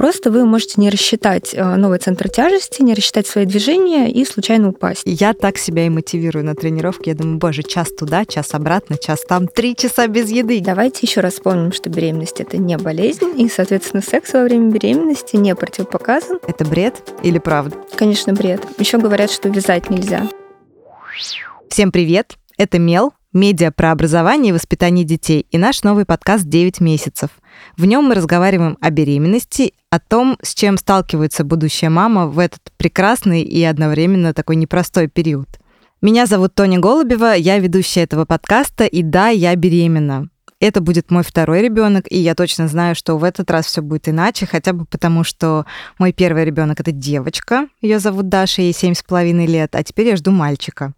просто вы можете не рассчитать новый центр тяжести, не рассчитать свои движения и случайно упасть. Я так себя и мотивирую на тренировке. Я думаю, боже, час туда, час обратно, час там, 3 часа без еды. Давайте еще раз вспомним, что беременность – это не болезнь, и, соответственно, секс во время беременности не противопоказан. Это бред или правда? Конечно, бред. Еще говорят, что вязать нельзя. Всем привет! Это Мел, медиа про образование и воспитание детей, и наш новый подкаст «Девять месяцев». В нем мы разговариваем о беременности, о том, с чем сталкивается будущая мама в этот прекрасный и одновременно такой непростой период. Меня зовут Тоня Голубева, я ведущая этого подкаста, и да, я беременна. Это будет мой второй ребенок, и я точно знаю, что в этот раз все будет иначе, хотя бы потому, что мой первый ребенок — это девочка, ее зовут Даша, ей 7,5 лет, а теперь я жду мальчика.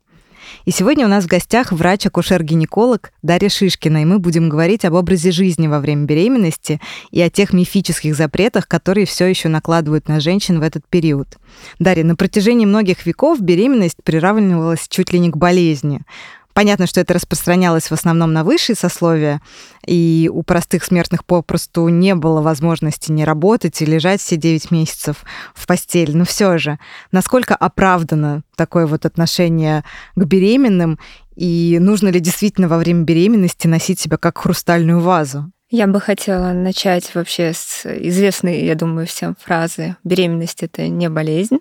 И сегодня у нас в гостях врач-акушер-гинеколог Дарья Шишкина, и мы будем говорить об образе жизни во время беременности и о тех мифических запретах, которые все еще накладывают на женщин в этот период. Дарья, на протяжении многих веков беременность приравнивалась чуть ли не к болезни. Понятно, что это распространялось в основном на высшие сословия, и у простых смертных попросту не было возможности ни работать, и лежать все 9 месяцев в постели. Но все же, насколько оправдано такое вот отношение к беременным, и нужно ли действительно во время беременности носить себя как хрустальную вазу? Я бы хотела начать вообще с известной, я думаю, всем фразы «беременность – это не болезнь».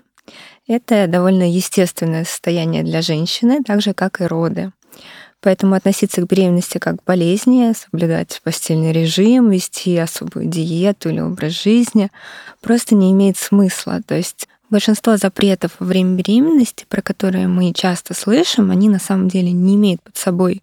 Это довольно естественное состояние для женщины, так же, как и роды. Поэтому относиться к беременности как к болезни, соблюдать постельный режим, вести особую диету или образ жизни просто не имеет смысла. То есть большинство запретов во время беременности, про которые мы часто слышим, они на самом деле не имеют под собой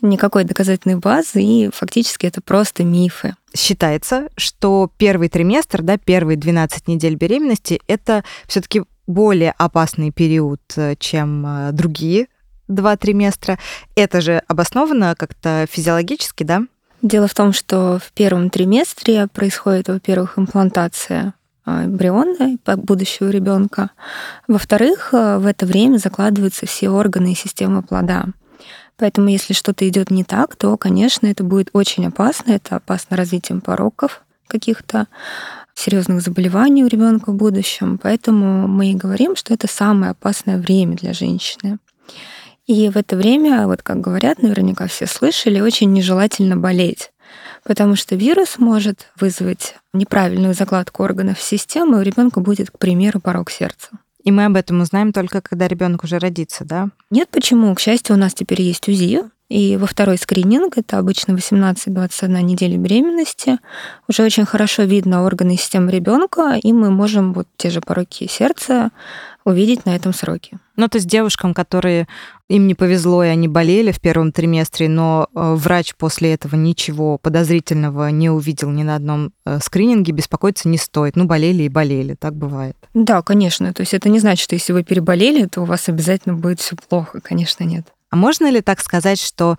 никакой доказательной базы, и фактически это просто мифы. Считается, что первый триместр, первые 12 недель беременности, это все-таки более опасный период, чем другие 2 триместра. Это же обосновано как-то физиологически, да? Дело в том, что в первом триместре происходит, во-первых, имплантация эмбриона будущего ребенка. Во-вторых, в это время закладываются все органы и системы плода. Поэтому если что-то идет не так, то, конечно, это будет очень опасно. Это опасно развитием пороков каких-то, серьезных заболеваний у ребенка в будущем. Поэтому мы и говорим, что это самое опасное время для женщины. И в это время, вот как говорят, наверняка все слышали, очень нежелательно болеть, потому что вирус может вызвать неправильную закладку органов системы, и у ребенка будет, к примеру, порок сердца. И мы об этом узнаем только, когда ребенок уже родится, да? Нет, почему? К счастью, у нас теперь есть УЗИ, и во второй скрининг, это обычно 18-21 неделя беременности, уже очень хорошо видно органы и системы ребенка, и мы можем вот те же пороки сердца увидеть на этом сроке. Ну, то есть девушкам, которые им не повезло, и они болели в первом триместре, но врач после этого ничего подозрительного не увидел ни на одном скрининге, беспокоиться не стоит. Ну, болели и болели, так бывает. Да, конечно. То есть это не значит, что если вы переболели, то у вас обязательно будет все плохо. Конечно, нет. А можно ли так сказать, что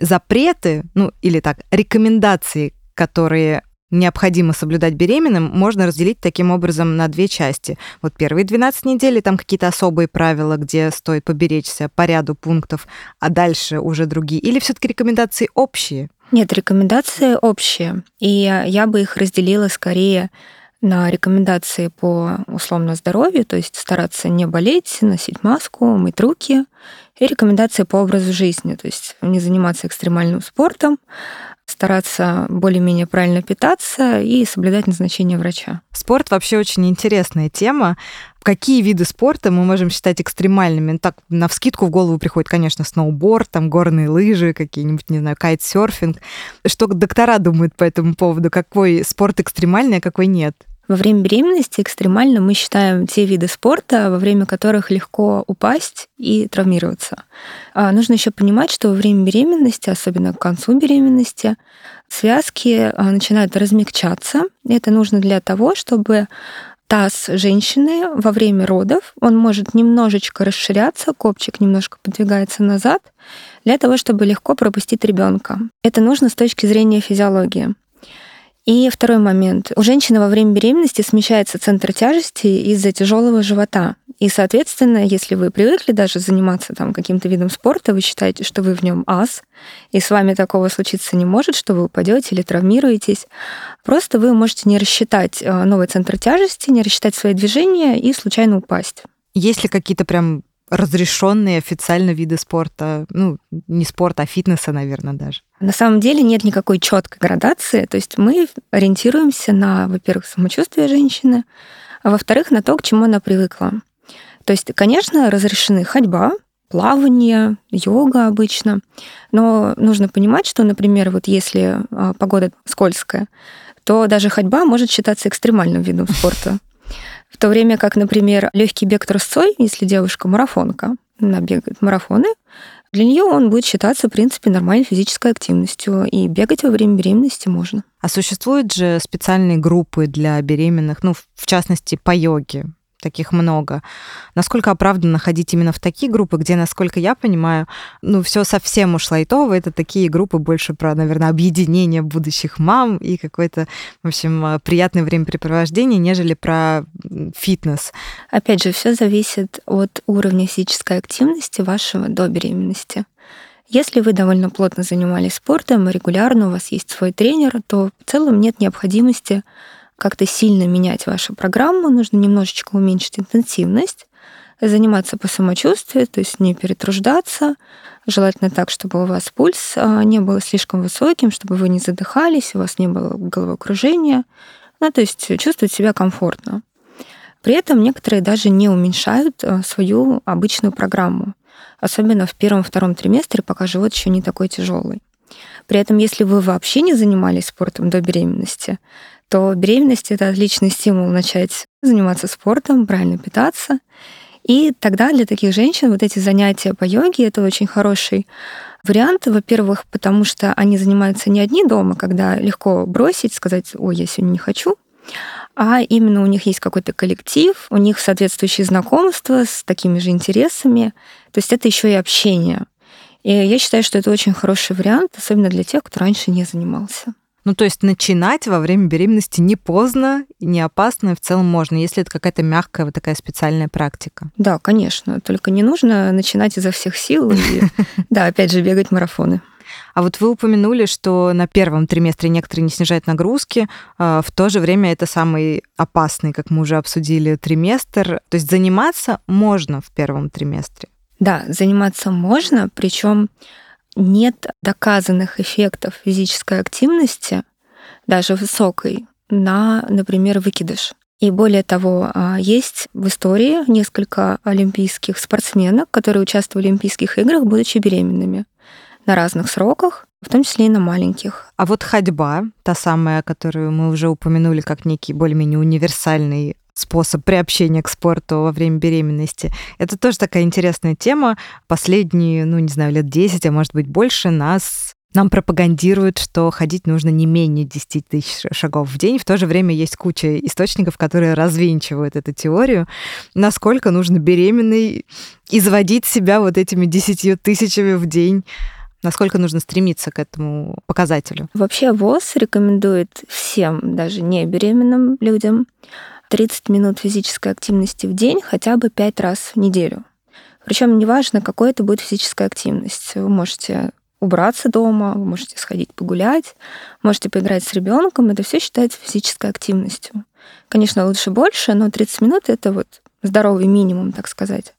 запреты, ну, или так, рекомендации, которые необходимо соблюдать беременным, можно разделить таким образом на 2 части. Вот первые 12 недель, там какие-то особые правила, где стоит поберечься по ряду пунктов, а дальше уже другие. Или все-таки рекомендации общие? Нет, рекомендации общие. И я бы их разделила скорее на рекомендации по условно здоровью, то есть стараться не болеть, носить маску, мыть руки, и рекомендации по образу жизни, то есть не заниматься экстремальным спортом, стараться более-менее правильно питаться и соблюдать назначение врача. Спорт вообще очень интересная тема. Какие виды спорта мы можем считать экстремальными? Так, навскидку в голову приходит, конечно, сноуборд, там, горные лыжи, какие-нибудь, не знаю, кайтсерфинг. Что доктора думают по этому поводу? Какой спорт экстремальный, а какой нет? Во время беременности экстремально мы считаем те виды спорта, во время которых легко упасть и травмироваться. Нужно еще понимать, что во время беременности, особенно к концу беременности, связки начинают размягчаться. Это нужно для того, чтобы таз женщины во время родов, он может немножечко расширяться, копчик немножко подвигается назад, для того, чтобы легко пропустить ребенка. Это нужно с точки зрения физиологии. И второй момент. У женщины во время беременности смещается центр тяжести из-за тяжелого живота. И, соответственно, если вы привыкли даже заниматься там каким-то видом спорта, вы считаете, что вы в нем ас, и с вами такого случиться не может, что вы упадете или травмируетесь. Просто вы можете не рассчитать новый центр тяжести, не рассчитать свои движения и случайно упасть. Есть ли какие-то прям разрешенные официально виды спорта, ну, не спорта, а фитнеса, наверное, даже? На самом деле нет никакой четкой градации, то есть мы ориентируемся на, во-первых, самочувствие женщины, а во-вторых, на то, к чему она привыкла. То есть, конечно, разрешены ходьба, плавание, йога обычно, но нужно понимать, что, например, вот если погода скользкая, то даже ходьба может считаться экстремальным видом спорта. В то время как, например, легкий бег трусцой, если девушка марафонка, она бегает марафоны, для нее он будет считаться, в принципе, нормальной физической активностью, и бегать во время беременности можно. А существуют же специальные группы для беременных, ну, в частности, по йоге, таких много. Насколько оправданно ходить именно в такие группы, где, насколько я понимаю, ну, все совсем уж лайтово, это такие группы больше про, наверное, объединение будущих мам и какое-то, в общем, приятное времяпрепровождение, нежели про фитнес. Опять же, все зависит от уровня физической активности вашего до беременности. Если вы довольно плотно занимались спортом, регулярно у вас есть свой тренер, то в целом нет необходимости как-то сильно менять вашу программу, нужно немножечко уменьшить интенсивность, заниматься по самочувствию, то есть не перетруждаться, желательно так, чтобы у вас пульс не был слишком высоким, чтобы вы не задыхались, у вас не было головокружения, ну, то есть чувствовать себя комфортно. При этом некоторые даже не уменьшают свою обычную программу, особенно в первом-втором триместре, пока живот еще не такой тяжелый. При этом, если вы вообще не занимались спортом до беременности, то беременность — это отличный стимул начать заниматься спортом, правильно питаться. И тогда для таких женщин вот эти занятия по йоге — это очень хороший вариант. Во-первых, потому что они занимаются не одни дома, когда легко бросить, сказать «Ой, я сегодня не хочу», а именно у них есть какой-то коллектив, у них соответствующие знакомства с такими же интересами. То есть это еще и общение. И я считаю, что это очень хороший вариант, особенно для тех, кто раньше не занимался. Ну, то есть начинать во время беременности не поздно, не опасно, в целом можно, если это какая-то мягкая вот такая специальная практика. Да, конечно, только не нужно начинать изо всех сил и, да, опять же, бегать марафоны. А вот вы упомянули, что на первом триместре некоторые не снижают нагрузки, в то же время это самый опасный, как мы уже обсудили, триместр. То есть заниматься можно в первом триместре? Да, заниматься можно, причем нет доказанных эффектов физической активности, даже высокой, на, например, выкидыш. И более того, есть в истории несколько олимпийских спортсменок, которые участвовали в Олимпийских играх, будучи беременными, на разных сроках, в том числе и на маленьких. А вот ходьба, та самая, которую мы уже упомянули как некий более-менее универсальный способ приобщения к спорту во время беременности. Это тоже такая интересная тема. Последние, ну, не знаю, лет 10, а может быть больше, нам пропагандируют, что ходить нужно не менее 10 тысяч шагов в день. В то же время есть куча источников, которые развенчивают эту теорию. Насколько нужно беременной изводить себя вот этими 10 тысячами в день? Насколько нужно стремиться к этому показателю? Вообще ВОЗ рекомендует всем, даже не беременным людям, 30 минут физической активности в день хотя бы 5 раз в неделю. Причем неважно, какой это будет физическая активность. Вы можете убраться дома, вы можете сходить погулять, можете поиграть с ребенком. Это все считается физической активностью. Конечно, лучше больше, но 30 минут — это вот здоровый минимум, так сказать.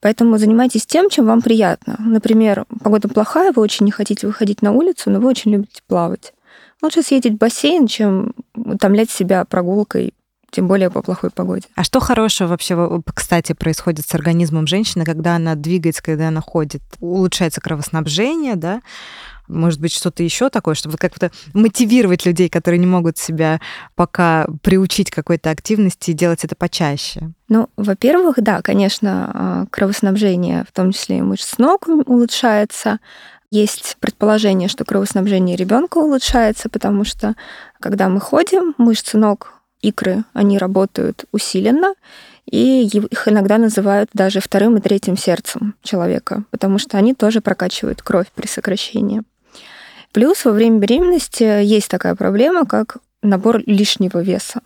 Поэтому занимайтесь тем, чем вам приятно. Например, погода плохая, вы очень не хотите выходить на улицу, но вы очень любите плавать. Лучше съездить в бассейн, чем утомлять себя прогулкой, тем более по плохой погоде. А что хорошего вообще, кстати, происходит с организмом женщины, когда она двигается, когда она ходит? Улучшается кровоснабжение, да? Может быть, что-то еще такое, чтобы как-то мотивировать людей, которые не могут себя пока приучить к какой-то активности, и делать это почаще? Ну, во-первых, да, конечно, кровоснабжение, в том числе и мышц ног, улучшается. Есть предположение, что кровоснабжение ребенка улучшается, потому что, когда мы ходим, мышцы ног, икры, они работают усиленно, и их иногда называют даже вторым и третьим сердцем человека, потому что они тоже прокачивают кровь при сокращении. Плюс во время беременности есть такая проблема, как набор лишнего веса.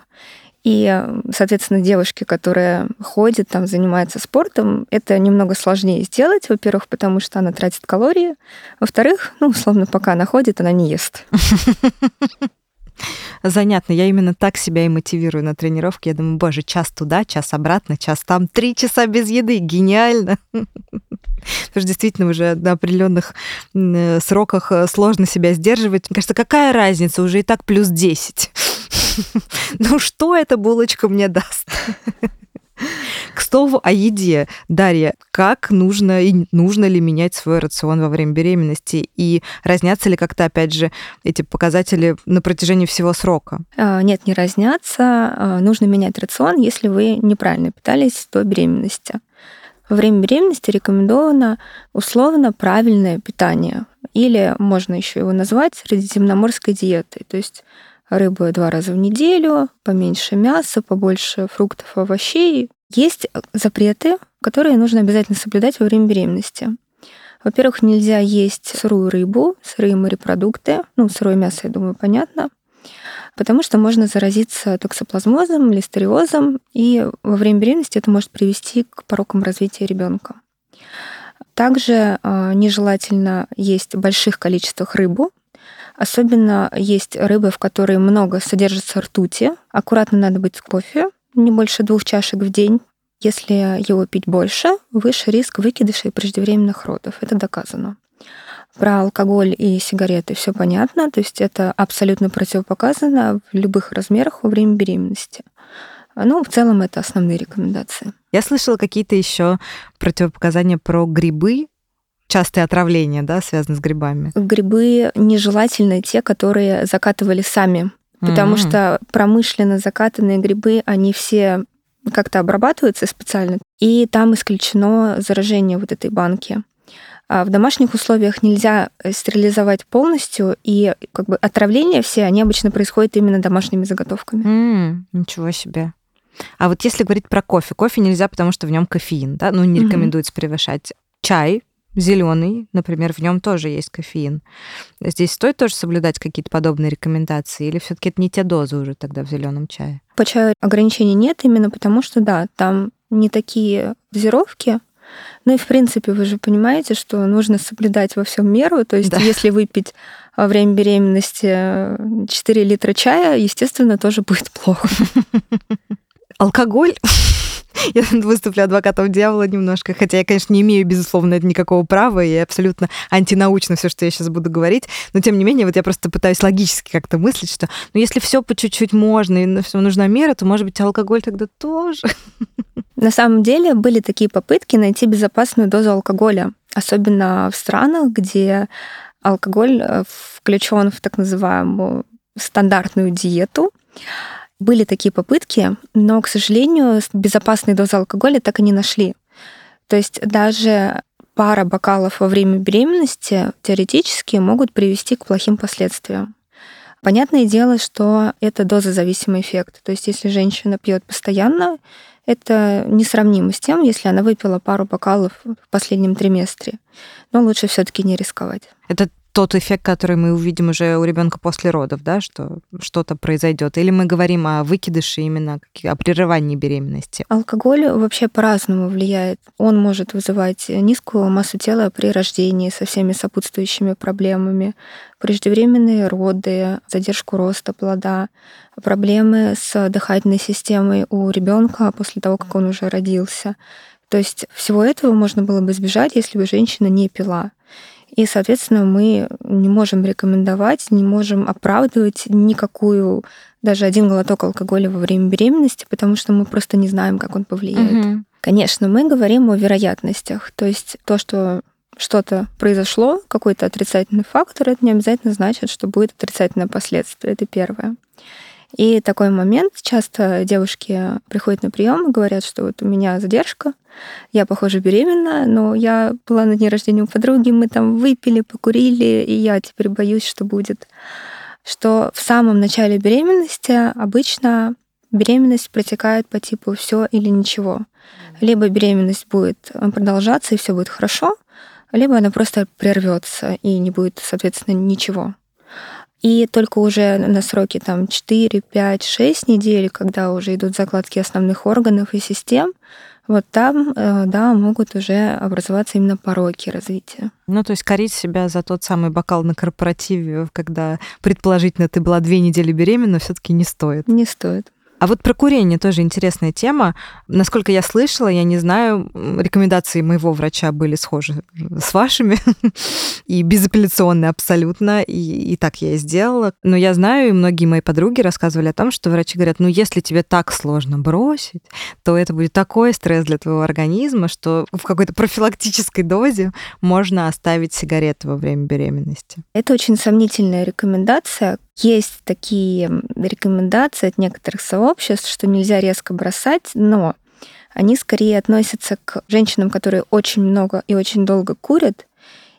И, соответственно, девушке, которая ходит, там, занимается спортом, это немного сложнее сделать, во-первых, потому что она тратит калории, во-вторых, ну, условно, пока она ходит, она не ест. Занятно, я именно так себя и мотивирую на тренировке. Я думаю, боже, час туда, час обратно, час там, 3 часа без еды, гениально. Потому что действительно уже на определенных сроках сложно себя сдерживать. Мне кажется, какая разница, уже и так плюс 10. Ну что эта булочка мне даст? К слову о еде. Дарья, как нужно и нужно ли менять свой рацион во время беременности? И разнятся ли как-то, опять же, эти показатели на протяжении всего срока? Нет, не разнятся. Нужно менять рацион, если вы неправильно питались до беременности. Во время беременности рекомендовано условно правильное питание. Или можно еще его назвать средиземноморской диетой. То есть рыбу 2 раза в неделю, поменьше мяса, побольше фруктов, овощей. Есть запреты, которые нужно обязательно соблюдать во время беременности. Во-первых, нельзя есть сырую рыбу, сырые морепродукты. Ну, сырое мясо, я думаю, понятно. Потому что можно заразиться токсоплазмозом, листериозом, и во время беременности это может привести к порокам развития ребенка. Также нежелательно есть в больших количествах рыбу. Особенно есть рыбы, в которой много содержится ртути. Аккуратно надо быть с кофе, не больше 2 чашек в день. Если его пить больше, выше риск выкидыша и преждевременных родов. Это доказано. Про алкоголь и сигареты все понятно, то есть это абсолютно противопоказано в любых размерах во время беременности. Ну, в целом это основные рекомендации. Я слышала какие-то еще противопоказания про грибы. Частые отравления, да, связаны с грибами? Грибы нежелательны те, которые закатывали сами, потому что промышленно закатанные грибы, они все как-то обрабатываются специально, и там исключено заражение вот этой банки. А в домашних условиях нельзя стерилизовать полностью, и как бы отравления все, они обычно происходят именно домашними заготовками. Ничего себе. А вот если говорить про кофе, кофе нельзя, потому что в нем кофеин, да? Ну, не рекомендуется превышать. Чай зеленый, например, в нем тоже есть кофеин. Здесь стоит тоже соблюдать какие-то подобные рекомендации, или все-таки это не те дозы уже тогда в зеленом чае? По чаю ограничений нет, именно потому что, да, там не такие дозировки. Ну и, в принципе, вы же понимаете, что нужно соблюдать во всем меру. То есть, да, если выпить во время беременности 4 литра чая, естественно, тоже будет плохо. Алкоголь? Я выступлю адвокатом дьявола немножко, хотя я, конечно, не имею, безусловно, никакого права, и абсолютно антинаучно все, что я сейчас буду говорить, но, тем не менее, вот я просто пытаюсь логически как-то мыслить, что, ну, если все по чуть-чуть можно, и всё нужна мера, то, может быть, алкоголь тогда тоже? На самом деле были такие попытки найти безопасную дозу алкоголя, особенно в странах, где алкоголь включен в так называемую стандартную диету. Были такие попытки, но, к сожалению, безопасной дозы алкоголя так и не нашли. То есть даже пара бокалов во время беременности теоретически могут привести к плохим последствиям. Понятное дело, что это дозозависимый эффект. То есть если женщина пьет постоянно, это несравнимо с тем, если она выпила пару бокалов в последнем триместре. Но лучше все-таки не рисковать. Это тот эффект, который мы увидим уже у ребенка после родов, да, что что-то произойдет, или мы говорим о выкидыше именно, о прерывании беременности? Алкоголь вообще по-разному влияет. Он может вызывать низкую массу тела при рождении со всеми сопутствующими проблемами, преждевременные роды, задержку роста плода, проблемы с дыхательной системой у ребенка после того, как он уже родился. То есть всего этого можно было бы избежать, если бы женщина не пила. И, соответственно, мы не можем рекомендовать, не можем оправдывать никакую, даже 1 глоток алкоголя во время беременности, потому что мы просто не знаем, как он повлияет. Конечно, мы говорим о вероятностях. То есть то, что что-то произошло, какой-то отрицательный фактор, это не обязательно значит, что будет отрицательное последствие. Это первое. И такой момент. Часто девушки приходят на прием и говорят, что вот у меня задержка, я, похоже, беременна, но я была на дне рождения у подруги, мы там выпили, покурили, и я теперь боюсь, что будет. Что в самом начале беременности обычно беременность протекает по типу «все или ничего». Либо беременность будет продолжаться, и все будет хорошо, либо она просто прервется и не будет, соответственно, ничего. И только уже на сроке там, 4, 5, 6 недель, когда уже идут закладки основных органов и систем, вот там, да, могут уже образоваться именно пороки развития. Ну, то есть корить себя за тот самый бокал на корпоративе, когда предположительно ты была 2 недели беременна, все-таки не стоит. Не стоит. А вот про курение тоже интересная тема. Насколько я слышала, я не знаю, рекомендации моего врача были схожи с вашими, и безапелляционные абсолютно, и так я и сделала. Но я знаю, и многие мои подруги рассказывали о том, что врачи говорят, ну, если тебе так сложно бросить, то это будет такой стресс для твоего организма, что в какой-то профилактической дозе можно оставить сигареты во время беременности. Это очень сомнительная рекомендация. Есть такие рекомендации от некоторых сообществ, что нельзя резко бросать, но они скорее относятся к женщинам, которые очень много и очень долго курят.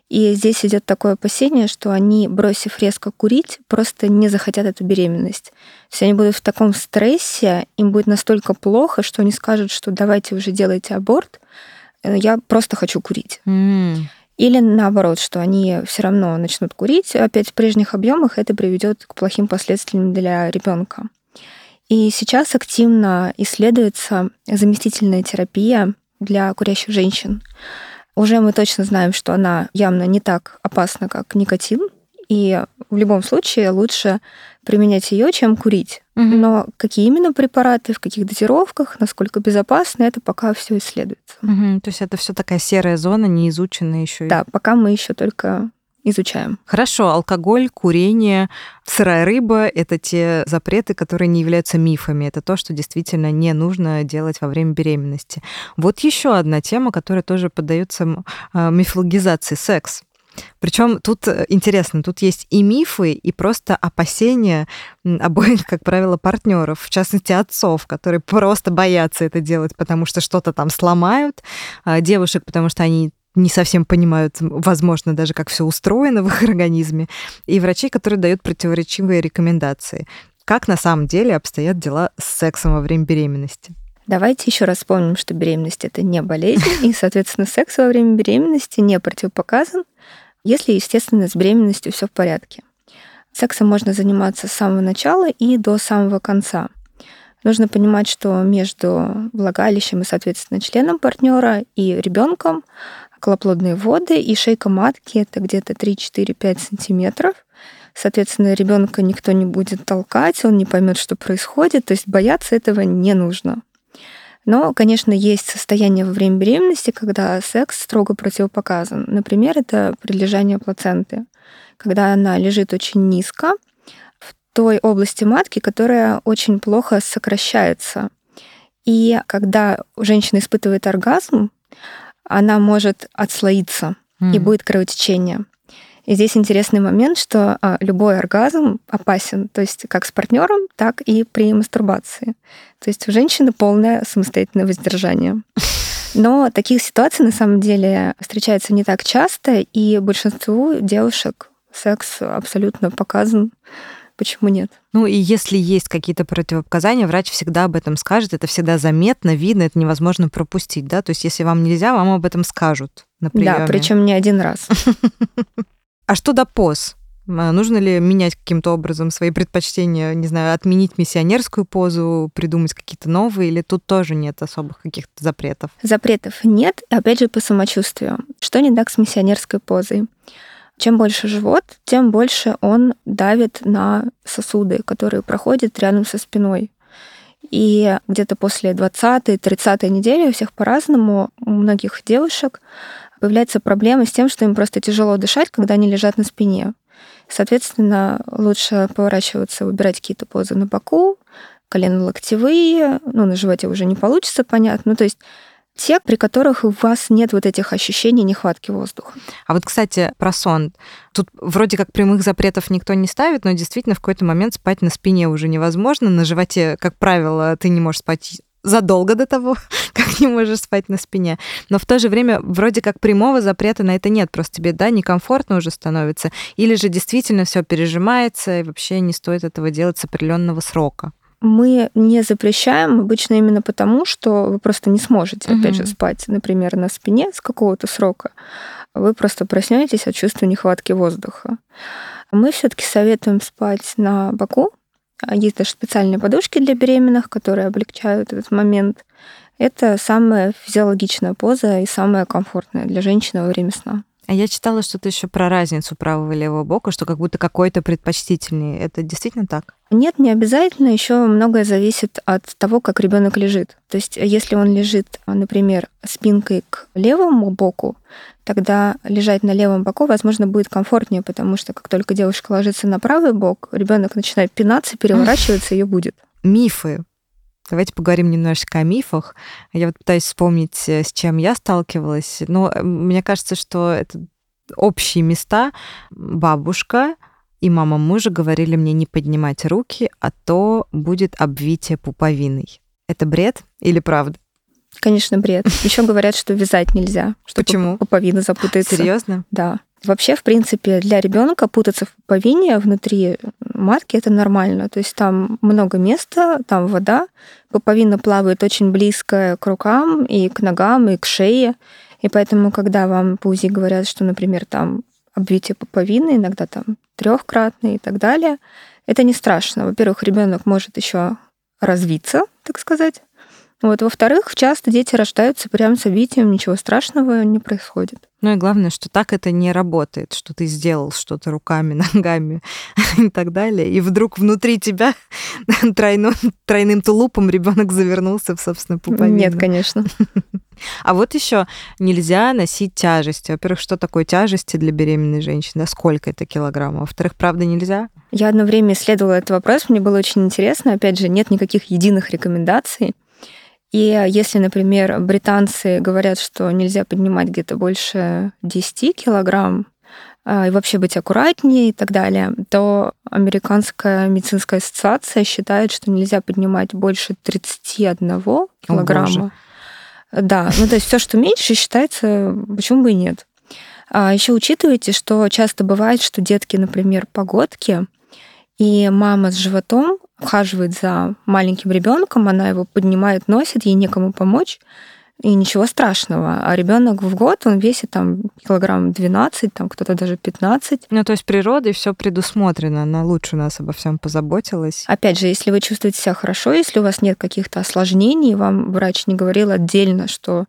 И здесь идет такое опасение, что они, бросив резко курить, просто не захотят эту беременность. То есть они будут в таком стрессе, им будет настолько плохо, что они скажут, что давайте уже делайте аборт, я просто хочу курить. Или наоборот, что они все равно начнут курить, опять в прежних объемах, это приведет к плохим последствиям для ребенка. И сейчас активно исследуется заместительная терапия для курящих женщин. Уже мы точно знаем, что она явно не так опасна, как никотин, и в любом случае лучше применять ее, чем курить. Но какие именно препараты, в каких дозировках, насколько безопасно, это пока все исследуется. То есть это все такая серая зона, не изученная еще. Да, пока мы еще только изучаем. Хорошо, алкоголь, курение, сырая рыба – это те запреты, которые не являются мифами. Это то, что действительно не нужно делать во время беременности. Вот еще одна тема, которая тоже поддается мифологизации – секс. Причем тут интересно, тут есть и мифы, и просто опасения обоих, как правило, партнеров, в частности, отцов, которые просто боятся это делать, потому что что-то там сломают, девушек, потому что они не совсем понимают, возможно, даже как все устроено в их организме, и врачей, которые дают противоречивые рекомендации. Как на самом деле обстоят дела с сексом во время беременности? Давайте еще раз вспомним, что беременность – это не болезнь, и, соответственно, секс во время беременности не противопоказан, если, естественно, с беременностью все в порядке. Сексом можно заниматься с самого начала и до самого конца. Нужно понимать, что между влагалищем и, соответственно, членом партнера и ребенком околоплодные воды, и шейка матки – это где-то 3-4-5 сантиметров. Соответственно, ребенка никто не будет толкать, он не поймет, что происходит, то есть бояться этого не нужно. Но, конечно, есть состояние во время беременности, когда секс строго противопоказан. Например, это прилежание плаценты, когда она лежит очень низко в той области матки, которая очень плохо сокращается. И когда женщина испытывает оргазм, она может отслоиться, и будет кровотечение. И здесь интересный момент, что любой оргазм опасен, то есть как с партнером, так и при мастурбации. То есть у женщины полное самостоятельное воздержание. Но таких ситуаций на самом деле встречается не так часто, и большинству девушек секс абсолютно показан. Почему нет? Ну и если есть какие-то противопоказания, врач всегда об этом скажет, это всегда заметно, видно, это невозможно пропустить, да? То есть если вам нельзя, вам об этом скажут на приёме. Да, причем не один раз. А что до поз? Нужно ли менять каким-то образом свои предпочтения, не знаю, отменить миссионерскую позу, придумать какие-то новые, или тут тоже нет особых каких-то запретов? Запретов нет, опять же, по самочувствию. Что не так с миссионерской позой? Чем больше живот, тем больше он давит на сосуды, которые проходят рядом со спиной. И где-то после 20-й, 30-й недели у всех по-разному, у многих девушек появляется проблема с тем, что им просто тяжело дышать, когда они лежат на спине. Соответственно, лучше поворачиваться, выбирать какие-то позы на боку, колено-локтевые, ну, на животе уже не получится, понятно. Ну, то есть те, при которых у вас нет вот этих ощущений нехватки воздуха. А вот, кстати, про сон. Тут вроде как прямых запретов никто не ставит, но действительно в какой-то момент спать на спине уже невозможно. На животе, как правило, ты не можешь спать задолго до того, как не можешь спать на спине. Но в то же время вроде как прямого запрета на это нет. Просто тебе, да, некомфортно уже становится. Или же действительно все пережимается, и вообще не стоит этого делать с определенного срока. Мы не запрещаем обычно именно потому, что вы просто не сможете, опять же, спать, например, на спине с какого-то срока. Вы просто проснетесь от чувства нехватки воздуха. Мы все-таки советуем спать на боку. Есть даже специальные подушки для беременных, которые облегчают этот момент. Это самая физиологичная поза и самая комфортная для женщины во время сна. А я читала что-то еще про разницу правого и левого бока, что как будто какой-то предпочтительнее. Это действительно так? Нет, не обязательно. Еще многое зависит от того, как ребенок лежит. То есть, если он лежит, например, спинкой к левому боку, тогда лежать на левом боку, возможно, будет комфортнее, потому что как только девушка ложится на правый бок, ребенок начинает пинаться, переворачиваться, ее будет. Мифы. Давайте поговорим немножечко о мифах. Я вот пытаюсь вспомнить, с чем я сталкивалась. Но мне кажется, что это общие места. Бабушка и мама мужа говорили мне не поднимать руки, а то будет обвитие пуповиной. Это бред или правда? Конечно, бред. Еще говорят, что вязать нельзя. Почему? Пуповина запутается. Серьезно? Да. Вообще, в принципе, для ребенка путаться в пуповине внутри матки это нормально. То есть там много места, там вода, пуповина плавает очень близко к рукам и к ногам, и к шее. И поэтому, когда вам по УЗИ говорят, что, например, там обвитие пуповины, иногда там трехкратное и так далее, это не страшно. Во-первых, ребенок может еще развиться, так сказать. Вот. Во-вторых, часто дети рождаются прям с обвитием, ничего страшного не происходит. Ну и главное, что так это не работает, что ты сделал что-то руками, ногами и так далее, и вдруг внутри тебя тройным тулупом ребенок завернулся в собственную пуповину. Нет, конечно. А вот еще нельзя носить тяжести. Во-первых, что такое тяжести для беременной женщины? Сколько это килограммов? Во-вторых, правда, нельзя? Я одно время исследовала этот вопрос, мне было очень интересно. Опять же, нет никаких единых рекомендаций. И если, например, британцы говорят, что нельзя поднимать где-то больше 10 килограмм, и вообще быть аккуратнее и так далее, то Американская медицинская ассоциация считает, что нельзя поднимать больше 31 килограмма. Да, ну то есть все, что меньше, считается, почему бы и нет. А еще учитывайте, что часто бывает, что детки, например, погодки, и мама с животом ухаживает за маленьким ребенком, она его поднимает, носит, ей некому помочь, и ничего страшного. А ребенок в год, он весит там килограмм 12, там кто-то даже 15. Ну, то есть природой все предусмотрено, она лучше нас обо всем позаботилась. Опять же, если вы чувствуете себя хорошо, если у вас нет каких-то осложнений, вам врач не говорил отдельно, что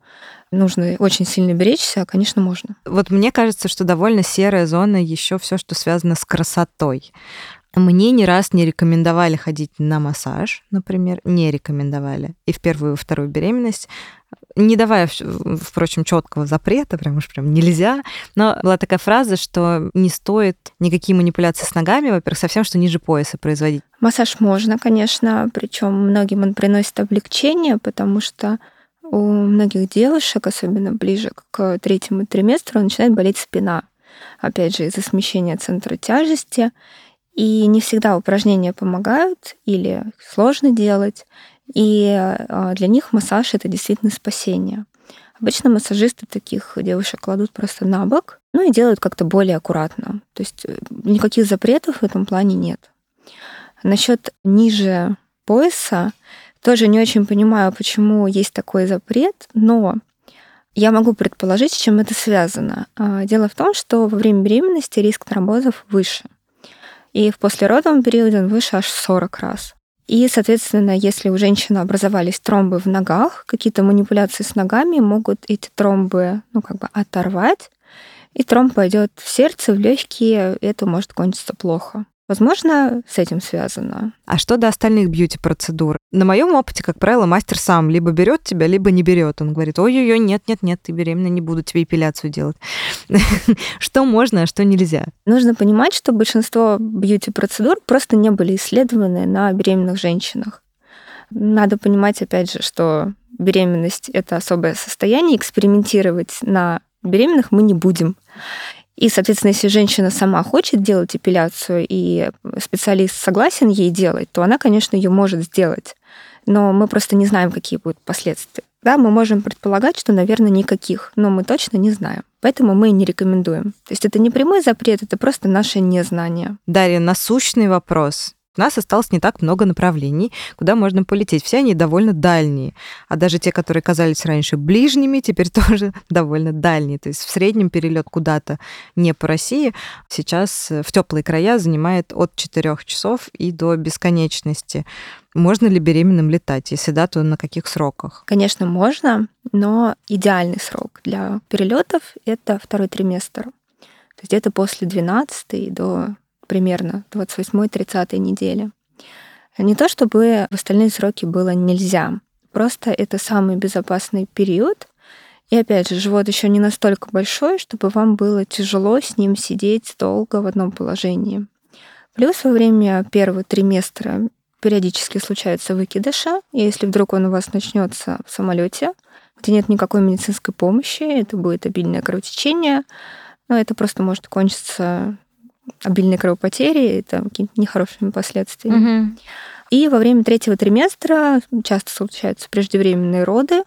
нужно очень сильно беречься, конечно, можно. Вот мне кажется, что довольно серая зона еще все, что связано с красотой. Мне не раз не рекомендовали ходить на массаж, например, не рекомендовали. И в первую, и во вторую беременность, не давая, впрочем, четкого запрета, прям уж прям нельзя, но была такая фраза, что не стоит никакие манипуляции с ногами, во-первых, совсем, что ниже пояса производить. Массаж можно, конечно, причем многим он приносит облегчение, потому что у многих девушек, особенно ближе к третьему триместру, начинает болеть спина. Опять же, из-за смещения центра тяжести. И не всегда упражнения помогают или их сложно делать. И для них массаж — это действительно спасение. Обычно массажисты таких девушек кладут просто на бок, ну и делают как-то более аккуратно. То есть никаких запретов в этом плане нет. Насчет ниже пояса тоже не очень понимаю, почему есть такой запрет, но я могу предположить, с чем это связано. Дело в том, что во время беременности риск тромбозов выше. И в послеродовом периоде он выше аж 40 раз. И, соответственно, если у женщины образовались тромбы в ногах, какие-то манипуляции с ногами могут эти тромбы, оторвать, и тромб пойдет в сердце, в легкие, и это может кончиться плохо. Возможно, с этим связано. А что до остальных бьюти-процедур? На моем опыте, как правило, мастер сам либо берет тебя, либо не берет. Он говорит: ой-ой-ой, нет, ты беременна, не буду тебе эпиляцию делать. Что можно, а что нельзя? Нужно понимать, что большинство бьюти-процедур просто не были исследованы на беременных женщинах. Надо понимать, опять же, что беременность — это особое состояние, экспериментировать на беременных мы не будем. И, соответственно, если женщина сама хочет делать эпиляцию, и специалист согласен ей делать, то она, конечно, ее может сделать. Но мы просто не знаем, какие будут последствия. Да, мы можем предполагать, что, наверное, никаких, но мы точно не знаем. Поэтому мы и не рекомендуем. То есть это не прямой запрет, это просто наше незнание. Дарья, насущный вопрос. У нас осталось не так много направлений, куда можно полететь. Все они довольно дальние. А даже те, которые казались раньше ближними, теперь тоже довольно дальние. То есть в среднем перелет куда-то не по России сейчас в теплые края занимает от 4 часов и до бесконечности. Можно ли беременным летать? Если да, то на каких сроках? Конечно, можно, но идеальный срок для перелетов — это второй триместр. То есть это после 12-й до... примерно 28-30 недели. Не то чтобы в остальные сроки было нельзя, просто это самый безопасный период. И опять же, живот еще не настолько большой, чтобы вам было тяжело с ним сидеть долго в одном положении. Плюс во время первого триместра периодически случаются выкидыши, и если вдруг он у вас начнется в самолете, где нет никакой медицинской помощи, это будет обильное кровотечение, но это просто может кончиться... обильной кровопотери и какими-то нехорошими последствиями. Угу. И во время третьего триместра часто случаются преждевременные роды.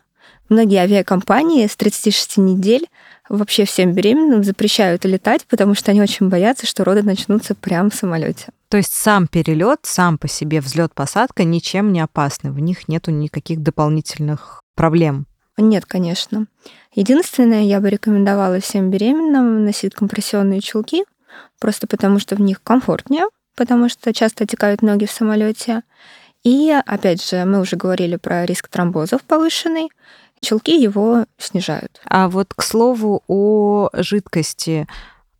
Многие авиакомпании с 36 недель вообще всем беременным запрещают летать, потому что они очень боятся, что роды начнутся прямо в самолете. То есть сам перелет, сам по себе взлет-посадка ничем не опасны. В них нету никаких дополнительных проблем. Нет, конечно. Единственное, я бы рекомендовала всем беременным носить компрессионные чулки. Просто потому, что в них комфортнее, потому что часто отекают ноги в самолете. И, опять же, мы уже говорили про риск тромбозов повышенный. Чулки его снижают. А вот, к слову, о жидкости.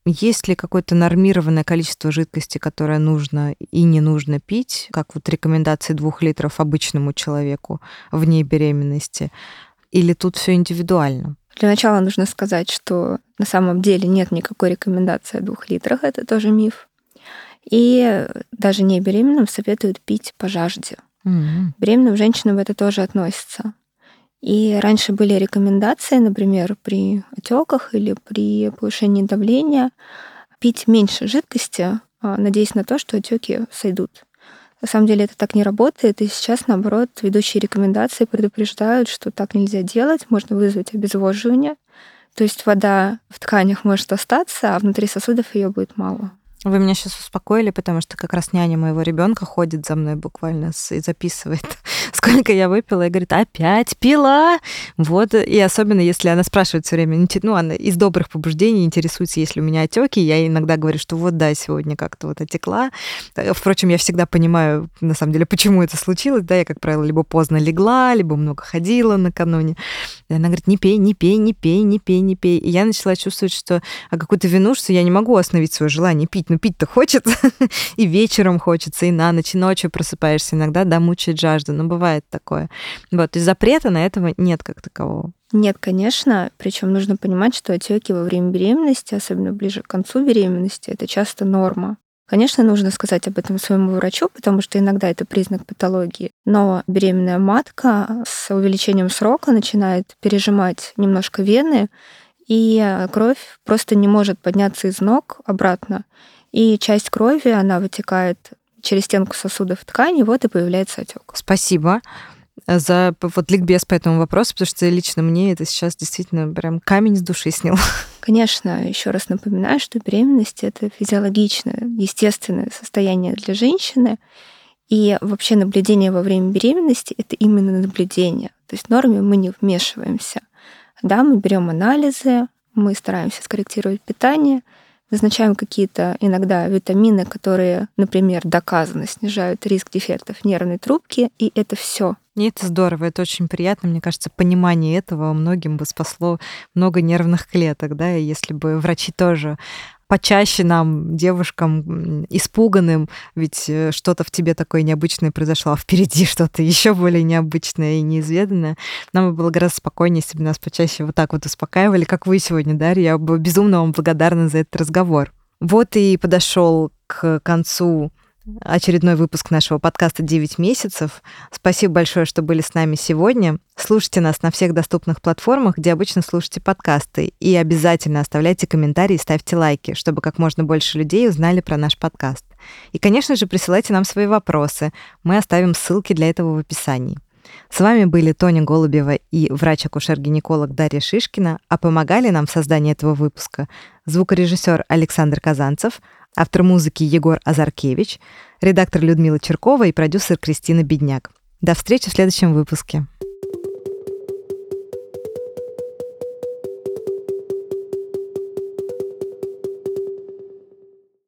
Есть ли какое-то нормированное количество жидкости, которое нужно и не нужно пить, как вот рекомендации 2 литров обычному человеку вне беременности? Или тут все индивидуально? Для начала нужно сказать, что на самом деле нет никакой рекомендации о 2 литрах, это тоже миф. И даже не беременным советуют пить по жажде. Mm-hmm. Беременным женщинам это тоже относится. И раньше были рекомендации, например, при отеках или при повышении давления, пить меньше жидкости, надеясь на то, что отеки сойдут. На самом деле это так не работает, и сейчас, наоборот, ведущие рекомендации предупреждают, что так нельзя делать, можно вызвать обезвоживание. То есть вода в тканях может остаться, а внутри сосудов ее будет мало. Вы меня сейчас успокоили, потому что как раз няня моего ребенка ходит за мной буквально и записывает, сколько я выпила, и говорит, опять пила! Вот, и особенно, если она спрашивает все время, она из добрых побуждений интересуется, если у меня отеки, я иногда говорю, что вот да, сегодня как-то вот отекла. Впрочем, я всегда понимаю, на самом деле, почему это случилось, да, я, как правило, либо поздно легла, либо много ходила накануне. И она говорит, не пей. И я начала чувствовать, что какую-то вину, что я не могу остановить свое желание пить. Ну, пить-то хочется, и вечером хочется, и на ночь, и ночью просыпаешься иногда, да, мучает жажда. Но бывает такое. Вот, то есть запрета на этого нет как такового. Нет, конечно. Причем нужно понимать, что отеки во время беременности, особенно ближе к концу беременности, это часто норма. Конечно, нужно сказать об этом своему врачу, потому что иногда это признак патологии. Но беременная матка с увеличением срока начинает пережимать немножко вены, и кровь просто не может подняться из ног обратно. И часть крови, она вытекает через стенку сосудов ткани, вот и появляется отек. Спасибо за вот ликбез по этому вопросу, потому что лично мне это сейчас действительно прям камень с души сняло. Конечно, еще раз напоминаю, что беременность — это физиологичное, естественное состояние для женщины. И вообще наблюдение во время беременности — это именно наблюдение. То есть в норме мы не вмешиваемся. Да, мы берем анализы, мы стараемся скорректировать питание, назначаем какие-то иногда витамины, которые, например, доказанно снижают риск дефектов нервной трубки, и это все. И это здорово, это очень приятно. Мне кажется, понимание этого многим бы спасло много нервных клеток, да, и если бы врачи тоже почаще нам, девушкам, испуганным, ведь что-то в тебе такое необычное произошло, а впереди что-то еще более необычное и неизведанное. Нам бы было гораздо спокойнее, если бы нас почаще вот так вот успокаивали, как вы сегодня, Дарья. Я бы безумно вам благодарна за этот разговор. Вот и подошел к концу очередной выпуск нашего подкаста «9 месяцев». Спасибо большое, что были с нами сегодня. Слушайте нас на всех доступных платформах, где обычно слушаете подкасты. И обязательно оставляйте комментарии и ставьте лайки, чтобы как можно больше людей узнали про наш подкаст. И, конечно же, присылайте нам свои вопросы. Мы оставим ссылки для этого в описании. С вами были Тоня Голубева и врач-акушер-гинеколог Дарья Шишкина, а помогали нам в создании этого выпуска звукорежиссер Александр Казанцев, автор музыки Егор Азаркевич, редактор Людмила Черкова и продюсер Кристина Бедняк. До встречи в следующем выпуске.